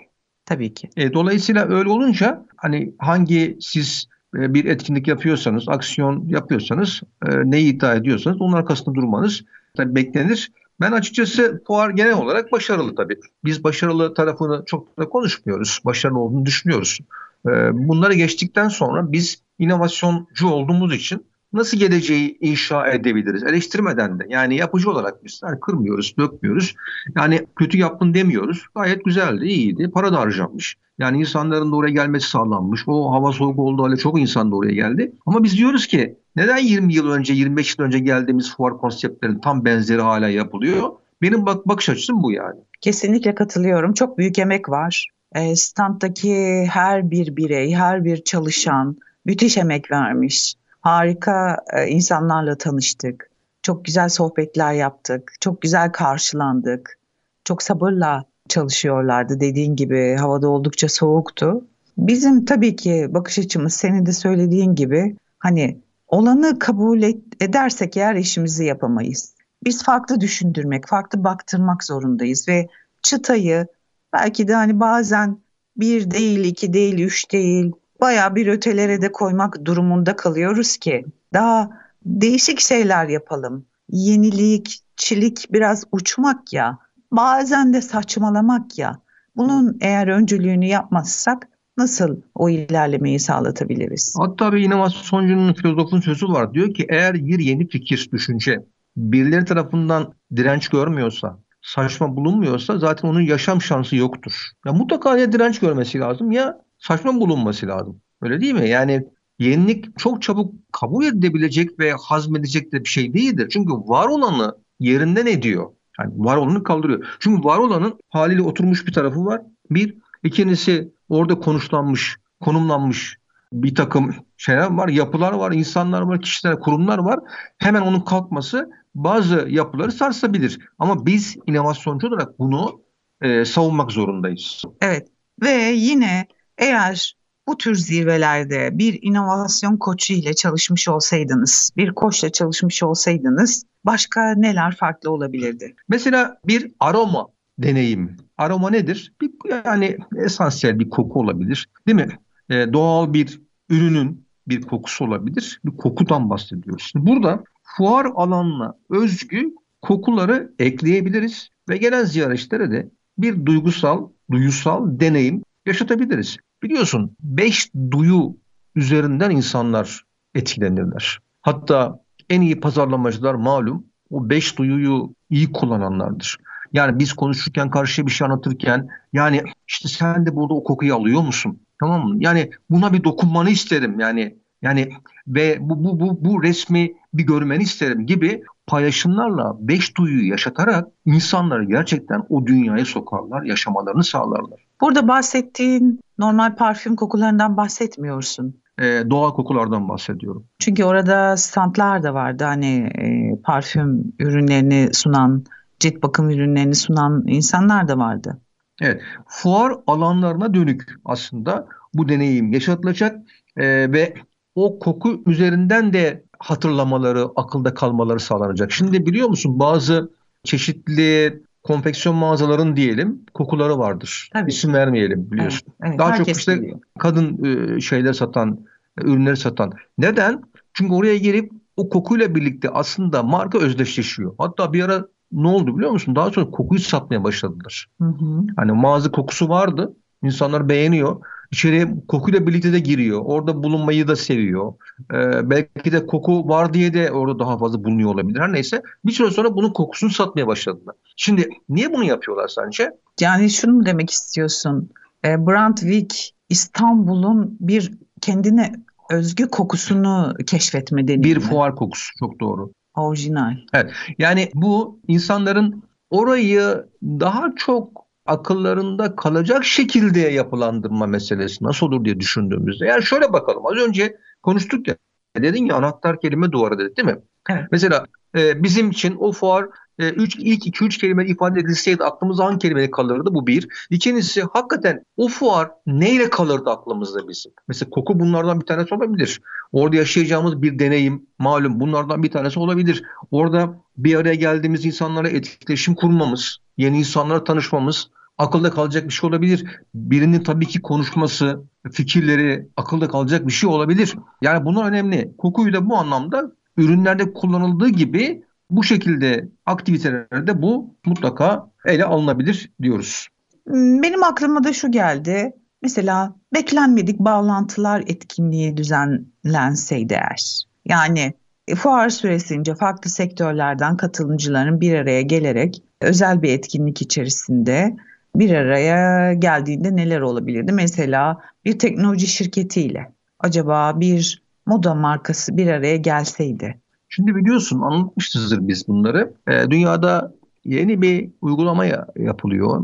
Tabii ki. E, dolayısıyla öyle olunca hani hangi siz e, bir etkinlik yapıyorsanız, aksiyon yapıyorsanız, e, neyi iddia ediyorsanız onun arkasında durmanız tabii beklenir. Ben açıkçası fuar genel olarak başarılı tabii. Biz başarılı tarafını çok da konuşmuyoruz. Başarılı olduğunu düşünüyoruz. E, bunları geçtikten sonra biz inovasyoncu olduğumuz için nasıl geleceği inşa edebiliriz? Eleştirmeden de. Yani yapıcı olarak biz yani kırmıyoruz, dökmüyoruz. Yani kötü yapın demiyoruz. Gayet güzeldi, iyiydi. Para da harcanmış. Yani insanların da oraya gelmesi sağlanmış. O hava soğuk olduğu halde çok insan da oraya geldi. Ama biz diyoruz ki neden yirmi yıl önce, yirmi beş yıl önce geldiğimiz fuar konseptlerinin tam benzeri hala yapılıyor? Benim bak- bakış açım bu yani. Kesinlikle katılıyorum. Çok büyük emek var. E, standtaki her bir birey, her bir çalışan müthiş emek vermiş. Harika insanlarla tanıştık, çok güzel sohbetler yaptık, çok güzel karşılandık, çok sabırla çalışıyorlardı. Dediğin gibi havada oldukça soğuktu. Bizim tabii ki bakış açımız senin de söylediğin gibi hani olanı kabul edersek eğer işimizi yapamayız. Biz farklı düşündürmek, farklı baktırmak zorundayız ve çıtayı belki de hani bazen bir değil, iki değil, üç değil, bayağı bir ötelere de koymak durumunda kalıyoruz ki daha değişik şeyler yapalım. Yenilikçilik biraz uçmak ya, bazen de saçmalamak ya. Bunun eğer öncülüğünü yapmazsak nasıl o ilerlemeyi sağlatabiliriz? Hatta bir inovasyonunun, filozofun sözü var. Diyor ki eğer bir yeni fikir, düşünce birileri tarafından direnç görmüyorsa, saçma bulunmuyorsa zaten onun yaşam şansı yoktur. Ya mutlaka ya direnç görmesi lazım ya saçma bulunması lazım. Öyle değil mi? Yani yenilik çok çabuk kabul edilebilecek ve hazmedilecek de bir şey değildir. Çünkü var olanı yerinden ediyor. Yani var olanı kaldırıyor. Çünkü var olanın haliyle oturmuş bir tarafı var. Bir. İkincisi orada konuşlanmış, konumlanmış bir takım şeyler var, yapılar var, insanlar var, kişiler, kurumlar var. Hemen onun kalkması bazı yapıları sarsabilir. Ama biz inovasyoncu olarak bunu e, savunmak zorundayız. Evet ve yine eğer bu tür zirvelerde bir inovasyon koçu ile çalışmış olsaydınız, bir koçla çalışmış olsaydınız başka neler farklı olabilirdi? Mesela bir aroma deneyimi. Aroma nedir? Bir, yani esansiyel bir koku olabilir, değil mi? E, doğal bir ürünün bir kokusu olabilir. Bir kokudan bahsediyoruz. Şimdi burada fuar alanına özgü kokuları ekleyebiliriz ve gelen ziyaretçilere de bir duygusal, duyusal deneyim yaşatabiliriz. Biliyorsun beş duyu üzerinden insanlar etkilenirler. Hatta en iyi pazarlamacılar malum o beş duyuyu iyi kullananlardır. Yani biz konuşurken, karşıya bir şey anlatırken yani işte sen de burada o kokuyu alıyor musun? Tamam mı? Yani buna bir dokunmanı isterim yani yani ve bu bu bu bu resmi bir görmeni isterim gibi paylaşımlarla beş duyuyu yaşatarak insanları gerçekten o dünyaya sokarlar, yaşamalarını sağlarlar. Burada bahsettiğin normal parfüm kokularından bahsetmiyorsun. E, doğal kokulardan bahsediyorum. Çünkü orada standlar da vardı hani e, parfüm ürünlerini sunan, cilt bakım ürünlerini sunan insanlar da vardı. Evet, fuar alanlarına dönük aslında bu deneyim yaşatılacak e, ve o koku üzerinden de hatırlamaları, akılda kalmaları sağlanacak. Şimdi biliyor musun bazı çeşitli konfeksiyon mağazaların diyelim kokuları vardır. Tabii. İsim vermeyelim biliyorsun. Evet, evet, daha çok işte biliyor. Kadın e, şeyler satan, e, ürünleri satan. Neden? Çünkü oraya girip o kokuyla birlikte aslında marka özdeşleşiyor. Hatta bir ara ne oldu biliyor musun? Daha sonra kokuyu satmaya başladılar. Hı hı. Hani mağaza kokusu vardı. İnsanlar beğeniyor. İçeriye kokuyla birlikte de giriyor. Orada bulunmayı da seviyor. Ee, belki de koku var diye de orada daha fazla bulunuyor olabilir. Her neyse bir süre sonra bunun kokusunu satmaya başladılar. Şimdi niye bunu yapıyorlar sence? Yani şunu mu demek istiyorsun? E, Brand Week İstanbul'un bir kendine özgü kokusunu keşfetme deneyimi. Bir fuar kokusu, çok doğru. Orijinal. Evet. Yani bu insanların orayı daha çok akıllarında kalacak şekilde yapılandırma meselesi nasıl olur diye düşündüğümüzde. Yani şöyle bakalım. Az önce konuştuk ya. Dedin ya anahtar kelime duvara dedik değil mi? Evet. Mesela e, bizim için o fuar e, üç, ilk iki üç kelime ifade edilseydi aklımızda hangi kelime kalırdı? Bu bir. İkincisi hakikaten o fuar neyle kalırdı aklımızda bizim? Mesela koku bunlardan bir tanesi olabilir. Orada yaşayacağımız bir deneyim malum bunlardan bir tanesi olabilir. Orada bir araya geldiğimiz insanlara etkileşim kurmamız, yeni insanlara tanışmamız akılda kalacak bir şey olabilir. Birinin tabii ki konuşması, fikirleri akılda kalacak bir şey olabilir. Yani bunlar önemli. Kokuyu da bu anlamda ürünlerde kullanıldığı gibi bu şekilde aktivitelerde bu mutlaka ele alınabilir diyoruz. Benim aklıma da şu geldi. Mesela beklenmedik bağlantılar etkinliği düzenlenseydi eğer. Yani fuar süresince farklı sektörlerden katılımcıların bir araya gelerek özel bir etkinlik içerisinde bir araya geldiğinde neler olabilirdi? Mesela bir teknoloji şirketiyle acaba bir moda markası bir araya gelseydi. Şimdi biliyorsun anlatmışızdır biz bunları. E, dünyada yeni bir uygulama yapılıyor,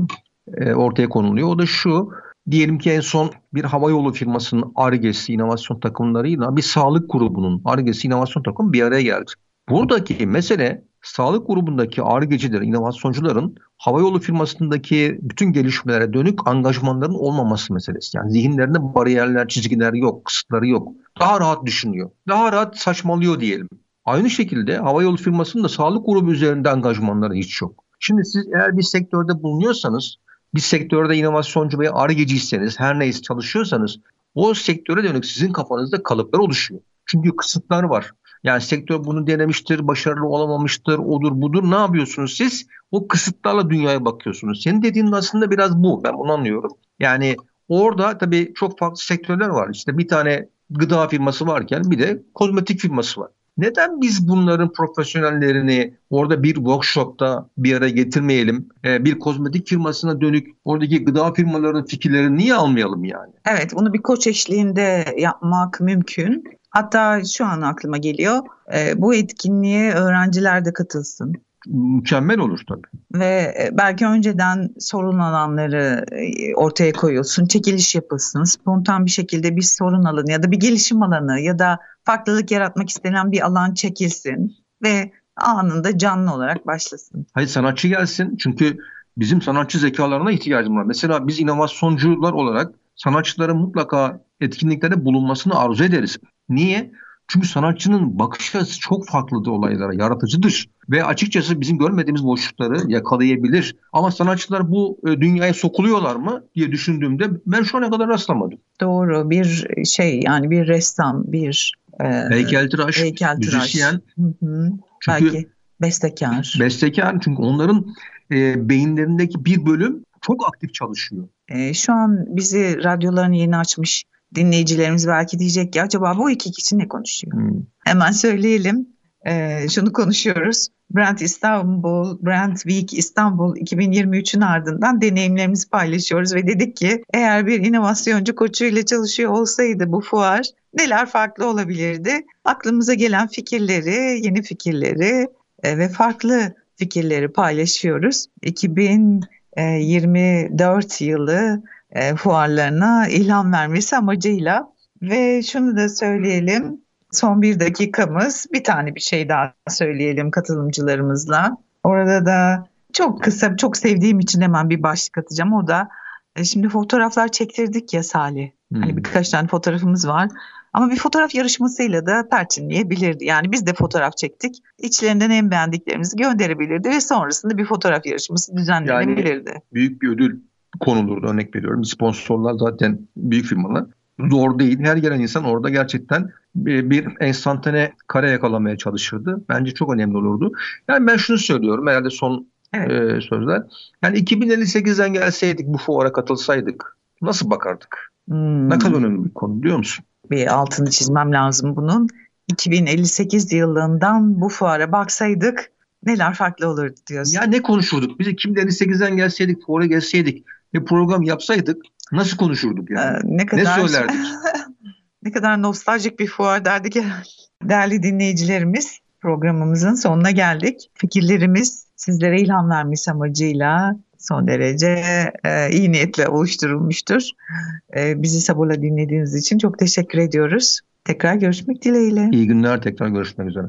e, ortaya konuluyor. O da şu, diyelim ki en son bir havayolu firmasının Ar-Ge'si inovasyon takımlarıyla bir sağlık grubunun Ar-Ge'si inovasyon takımı bir araya geldi. Buradaki mesele sağlık grubundaki Ar-Ge'cilerin, inovasyoncuların havayolu firmasındaki bütün gelişmelere dönük angajmanların olmaması meselesi. Yani zihinlerinde bariyerler, çizgiler yok, kısıtları yok. Daha rahat düşünüyor, daha rahat saçmalıyor diyelim. Aynı şekilde havayolu firmasının da sağlık grubu üzerinde angajmanları hiç yok. Şimdi siz eğer bir sektörde bulunuyorsanız, bir sektörde inovasyoncu veya Ar-Ge'ciyseniz, her neyse çalışıyorsanız o sektöre dönük sizin kafanızda kalıplar oluşuyor. Çünkü kısıtlar var. Yani sektör bunu denemiştir, başarılı olamamıştır, odur budur. Ne yapıyorsunuz siz? O kısıtlarla dünyaya bakıyorsunuz. Senin dediğin aslında biraz bu. Ben bunu anlıyorum. Yani Orada tabii çok farklı sektörler var. İşte bir tane gıda firması varken bir de kozmetik firması var. Neden biz bunların profesyonellerini orada bir workshopta bir araya getirmeyelim? Ee, bir kozmetik firmasına dönük oradaki gıda firmalarının fikirlerini niye almayalım yani? Evet, onu bir koç eşliğinde yapmak mümkün. Hatta şu an aklıma geliyor, e, bu etkinliğe öğrenciler de katılsın. Mükemmel olur tabii. Ve belki önceden sorun alanları ortaya koyulsun, çekiliş yapılsın, spontan bir şekilde bir sorun alanı ya da bir gelişim alanı ya da farklılık yaratmak istenen bir alan çekilsin ve anında canlı olarak başlasın. Hayır, sanatçı gelsin, çünkü bizim sanatçı zekalarına ihtiyacımız var. Mesela biz inovasyoncular olarak sanatçıların mutlaka etkinliklerde bulunmasını arzu ederiz. Niye? Çünkü sanatçının bakış açısı çok farklıdır olaylara, yaratıcıdır. Ve açıkçası bizim görmediğimiz boşlukları yakalayabilir. Ama sanatçılar bu dünyaya sokuluyorlar mı diye düşündüğümde ben şu ana kadar rastlamadım. Doğru, bir şey yani bir ressam, bir e, heykeltıraş, müzisyen. Hı-hı. Çünkü belki bestekar. Bestekar, çünkü onların e, beyinlerindeki bir bölüm çok aktif çalışıyor. E, şu an bizi radyolarını yeni açmış dinleyicilerimiz belki diyecek ki acaba bu iki kişi ne konuşuyor? Hmm. Hemen söyleyelim. Ee, şunu konuşuyoruz. Brand İstanbul, Brand Week İstanbul iki bin yirmi üçün ardından deneyimlerimizi paylaşıyoruz ve dedik ki eğer bir inovasyoncu koçuyla çalışıyor olsaydı bu fuar neler farklı olabilirdi? Aklımıza gelen fikirleri, yeni fikirleri e, ve farklı fikirleri paylaşıyoruz. iki bin yirmi dört yılı E, fuarlarına ilham vermesi amacıyla. Ve şunu da söyleyelim, son bir dakikamız, bir tane bir şey daha söyleyelim katılımcılarımızla. Orada da çok kısa, çok sevdiğim için hemen bir başlık atacağım. O da e, şimdi fotoğraflar çektirdik ya Salih, hmm. hani birkaç tane fotoğrafımız var ama bir fotoğraf yarışmasıyla da perçinleyebilirdi. Yani biz de fotoğraf çektik, içlerinden en beğendiklerimizi gönderebilirdi ve sonrasında bir fotoğraf yarışması düzenlenebilirdi. Yani büyük bir ödül konulurdu, örnek veriyorum. Sponsorlar zaten büyük firmalar. Zor değil. Her gelen insan orada gerçekten bir enstantane kare yakalamaya çalışırdı. Bence çok önemli olurdu. Yani ben şunu söylüyorum herhalde son evet. e, sözler. Yani iki bin elli sekizden gelseydik, bu fuara katılsaydık nasıl bakardık? Hmm. Ne kadar önemli bir konu biliyor musun? Bir altını çizmem lazım bunun. iki bin elli sekiz yılından bu fuara baksaydık neler farklı olurdu diyorsun. Ya ne konuşurduk? Biz iki bin elli sekizden gelseydik, fuara gelseydik ve program yapsaydık nasıl konuşurduk yani? Ee, ne kadar, ne söylerdik? Ne kadar nostaljik bir fuar derdik ya. Değerli dinleyicilerimiz, programımızın sonuna geldik. Fikirlerimiz sizlere ilham vermesi amacıyla son derece e, iyi niyetle oluşturulmuştur. E, bizi sabırla dinlediğiniz için çok teşekkür ediyoruz. Tekrar görüşmek dileğiyle. İyi günler, tekrar görüşmek üzere.